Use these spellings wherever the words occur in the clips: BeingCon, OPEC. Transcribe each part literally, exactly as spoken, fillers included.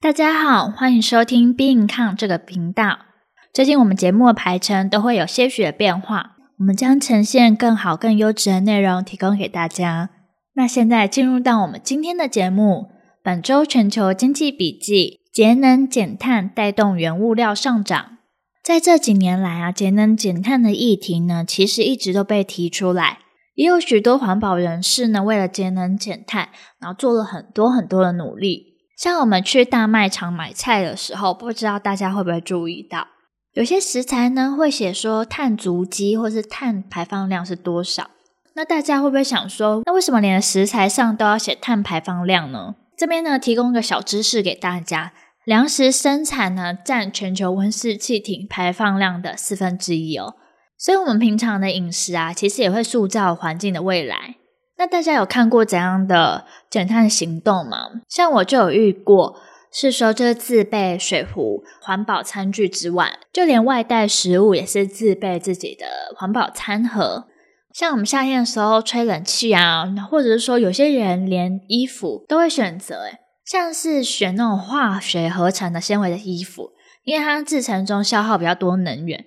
大家好，欢迎收听 BeingCon 这个频道。最近我们节目的排程都会有些许的变化，我们将呈现更好更优质的内容提供给大家。那现在进入到我们今天的节目，本周全球经济笔记，节能减碳带动原物料上涨。在这几年来啊，节能减碳的议题呢，其实一直都被提出来，也有许多环保人士呢，为了节能减碳，然后做了很多很多的努力。像我们去大卖场买菜的时候，不知道大家会不会注意到，有些食材呢会写说碳足迹或是碳排放量是多少。那大家会不会想说，那为什么连食材上都要写碳排放量呢？这边呢提供一个小知识给大家，粮食生产呢占全球温室气体排放量的四分之一哦，所以我们平常的饮食啊，其实也会塑造环境的未来。那大家有看过怎样的减碳行动吗？像我就有遇过，是说就是自备水壶、环保餐具之外，就连外带食物也是自备自己的环保餐盒。像我们夏天的时候吹冷气啊，或者是说有些人连衣服都会选择诶，像是选那种化学合成的纤维的衣服，因为它制成中消耗比较多能源。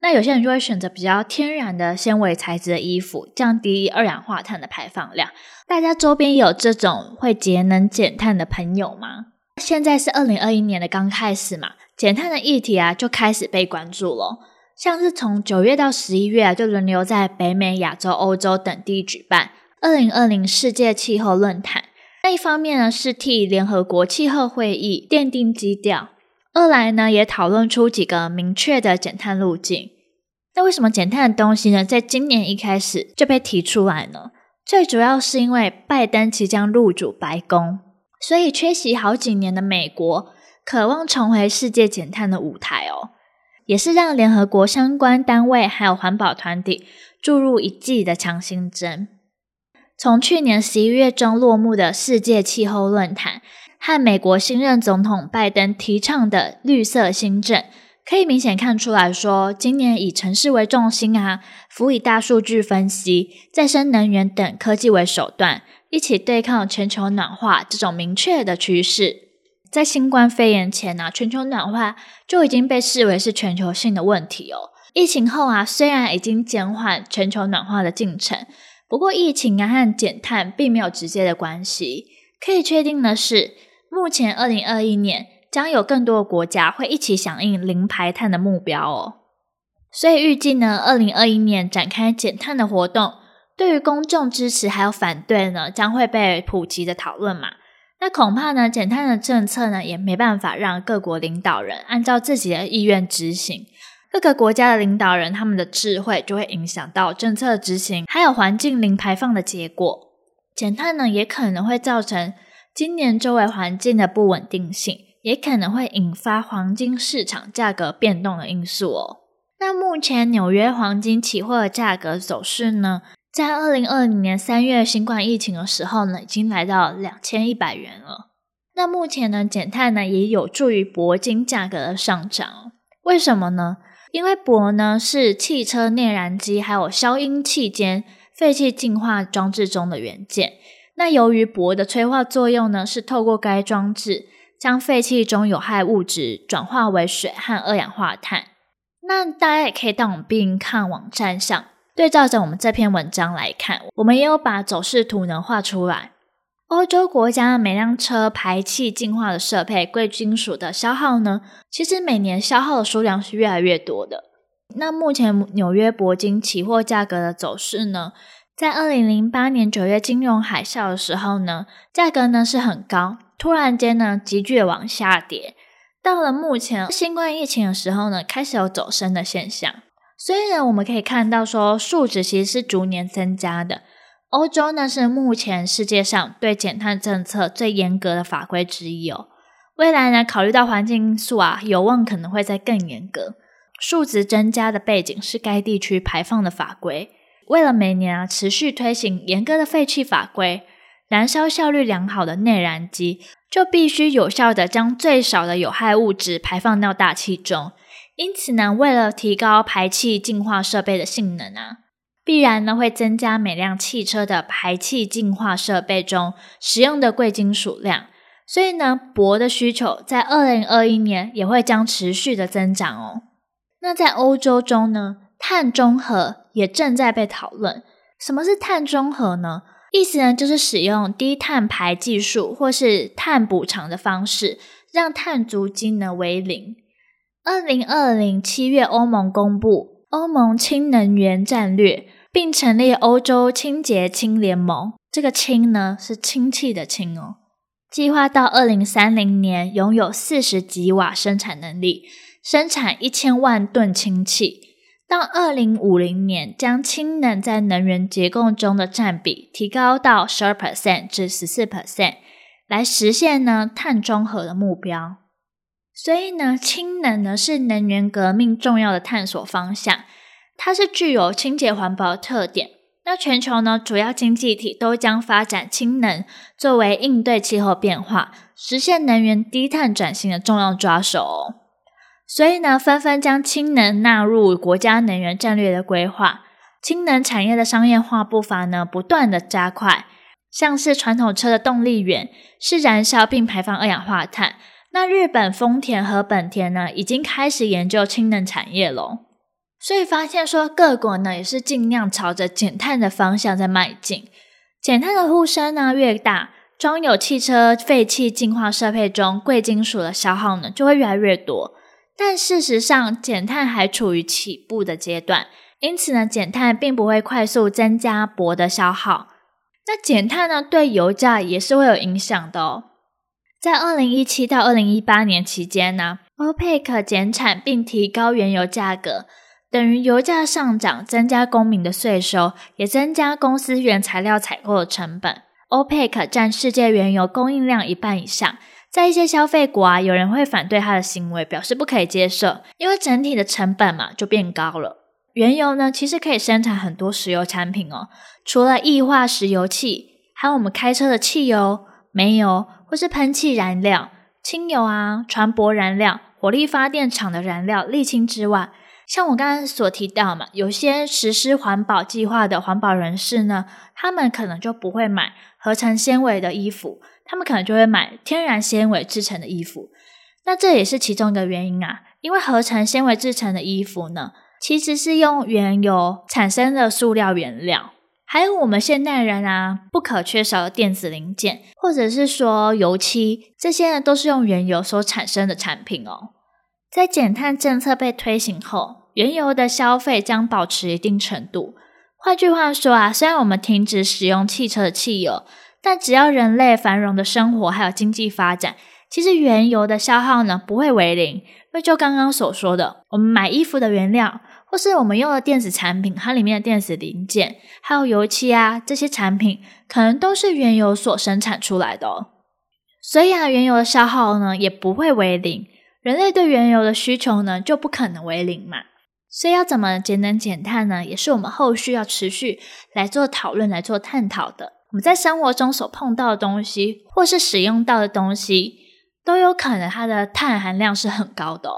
那有些人就会选择比较天然的纤维材质的衣服，降低二氧化碳的排放量。大家周边有这种会节能减碳的朋友吗？现在是二零二一年的刚开始嘛，减碳的议题啊就开始被关注了。像是从九月到十一月啊，就轮流在北美、亚洲、欧洲等地举办二零二零世界气候论坛。那一方面呢，是替联合国气候会议奠定基调。二来呢，也讨论出几个明确的减碳路径。那为什么减碳的东西呢，在今年一开始就被提出来呢？最主要是因为拜登即将入主白宫，所以缺席好几年的美国，渴望重回世界减碳的舞台哦，也是让联合国相关单位还有环保团体注入一剂的强心针。从去年十一月中落幕的世界气候论坛，和美国新任总统拜登提倡的绿色新政，可以明显看出来说，今年以城市为重心啊，辅以大数据分析、再生能源等科技为手段，一起对抗全球暖化这种明确的趋势。在新冠肺炎前啊，全球暖化就已经被视为是全球性的问题哦。疫情后啊，虽然已经减缓全球暖化的进程，不过疫情啊和减碳并没有直接的关系。可以确定的是，目前二零二一年将有更多的国家会一起响应零排碳的目标哦，所以预计呢二零二一年展开减碳的活动，对于公众支持还有反对呢，将会被普及的讨论嘛。那恐怕呢减碳的政策呢，也没办法让各国领导人按照自己的意愿执行，各个国家的领导人他们的智慧就会影响到政策的执行，还有环境零排放的结果。减碳呢也可能会造成今年周围环境的不稳定性，也可能会引发黄金市场价格变动的因素哦。那目前纽约黄金期货的价格走势呢，在二零二零年三月新冠疫情的时候呢，已经来到两千一百元了。那目前呢，减碳呢也有助于铂金价格的上涨。为什么呢？因为铂呢是汽车内燃机还有消音器间废气净化装置中的元件。那由于铂的催化作用呢，是透过该装置将废气中有害物质转化为水和二氧化碳。那大家也可以到我们 BeingCon 网站上对照着我们这篇文章来看，我们也有把走势图呢画出来。欧洲国家每辆车排气净化的设备贵金属的消耗呢，其实每年消耗的数量是越来越多的。那目前纽约铂金期货价格的走势呢，在二零零八年九月金融海啸的时候呢，价格呢是很高，突然间呢急剧往下跌。到了目前新冠疫情的时候呢，开始有走升的现象。虽然我们可以看到说数值其实是逐年增加的，欧洲呢是目前世界上对减碳政策最严格的法规之一哦。未来呢考虑到环境因素啊，有望可能会再更严格。数值增加的背景是该地区排放的法规。为了每年啊持续推行严格的废气法规，燃烧效率良好的内燃机就必须有效地将最少的有害物质排放到大气中。因此呢，为了提高排气净化设备的性能啊，必然呢会增加每辆汽车的排气净化设备中使用的贵金属量。所以呢，铂的需求在二零二一年也会将持续的增长哦。那在欧洲中呢，碳中和也正在被讨论。什么是碳中和呢？意思呢，就是使用低碳排技术或是碳补偿的方式，让碳足迹呢为零。二零二零年七月，欧盟公布欧盟氢能源战略，并成立欧洲清洁氢联盟。这个氢呢，是氢气的氢哦。计划到二零三零年拥有四十吉瓦生产能力，生产一千万吨氢气。到二零五零年，将氢能在能源结构中的占比提高到 百分之十二 至 百分之十四， 来实现呢碳中和的目标。所以呢，氢能呢是能源革命重要的探索方向，它是具有清洁环保的特点。那全球呢主要经济体都将发展氢能作为应对气候变化、实现能源低碳转型的重要抓手哦。所以呢，纷纷将氢能纳入国家能源战略的规划。氢能产业的商业化步伐呢，不断的加快。像是传统车的动力源是燃烧并排放二氧化碳，那日本丰田和本田呢，已经开始研究氢能产业咯。所以发现说，各国呢也是尽量朝着减碳的方向在迈进。减碳的呼声呢越大，装有汽车废气净化设备中贵金属的消耗呢就会越来越多。但事实上，减碳还处于起步的阶段，因此呢，减碳并不会快速增加铂的消耗。那减碳呢，对油价也是会有影响的哦。在二零一七到二零一八年期间呢 ，OPEC 减产并提高原油价格，等于油价上涨增加公民的税收，也增加公司原材料采购的成本。OPEC 占世界原油供应量一半以上。在一些消费国啊，有人会反对他的行为，表示不可以接受，因为整体的成本嘛就变高了。原油呢，其实可以生产很多石油产品哦，除了液化石油气，还有我们开车的汽油、煤油或是喷气燃料、轻油啊、船舶燃料、火力发电厂的燃料、沥青之外，像我刚才所提到嘛，有些实施环保计划的环保人士呢，他们可能就不会买合成纤维的衣服。他们可能就会买天然纤维制成的衣服，那这也是其中一个原因啊。因为合成纤维制成的衣服呢，其实是用原油产生的塑料原料，还有我们现代人啊不可缺少的电子零件，或者是说油漆，这些呢都是用原油所产生的产品哦。在减碳政策被推行后，原油的消费将保持一定程度。换句话说啊，虽然我们停止使用汽车的汽油。但只要人类繁荣的生活还有经济发展，其实原油的消耗呢不会为零，因为就刚刚所说的，我们买衣服的原料，或是我们用的电子产品，它里面的电子零件，还有油漆啊，这些产品可能都是原油所生产出来的哦。所以啊，原油的消耗呢也不会为零，人类对原油的需求呢就不可能为零嘛。所以要怎么节能减碳呢，也是我们后续要持续来做讨论、来做探讨的。我们在生活中所碰到的东西，或是使用到的东西，都有可能它的碳含量是很高的哦。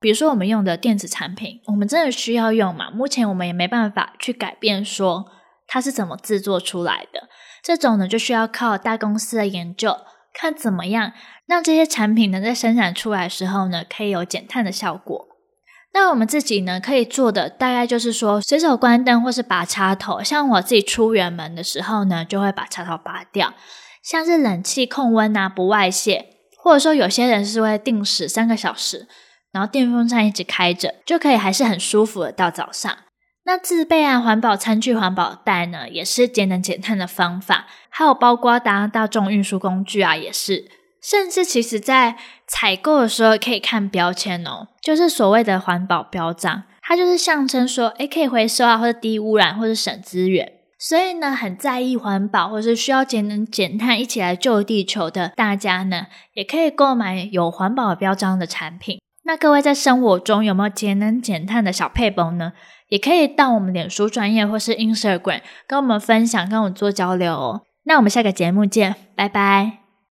比如说我们用的电子产品，我们真的需要用嘛？目前我们也没办法去改变说它是怎么制作出来的。这种呢，就需要靠大公司的研究，看怎么样让这些产品呢在生产出来的时候呢，可以有减碳的效果。那我们自己呢可以做的大概就是说，随手关灯或是拔插头，像我自己出远门的时候呢就会把插头拔掉。像是冷气控温啊不外泄，或者说有些人是会定时三个小时，然后电风扇一直开着，就可以还是很舒服的到早上。那自备啊环保餐具、环保袋呢也是节能减碳的方法，还有包括搭大众运输工具啊也是。甚至其实在采购的时候可以看标签哦，就是所谓的环保标章，它就是象征说诶可以回收啊，或者低污染，或者省资源。所以呢，很在意环保或是需要节能减碳一起来救地球的大家呢，也可以购买有环保标章的产品。那各位在生活中有没有节能减碳的小撇步呢，也可以到我们脸书专页或是 Instagram 跟我们分享，跟我们做交流哦。那我们下个节目见，拜拜。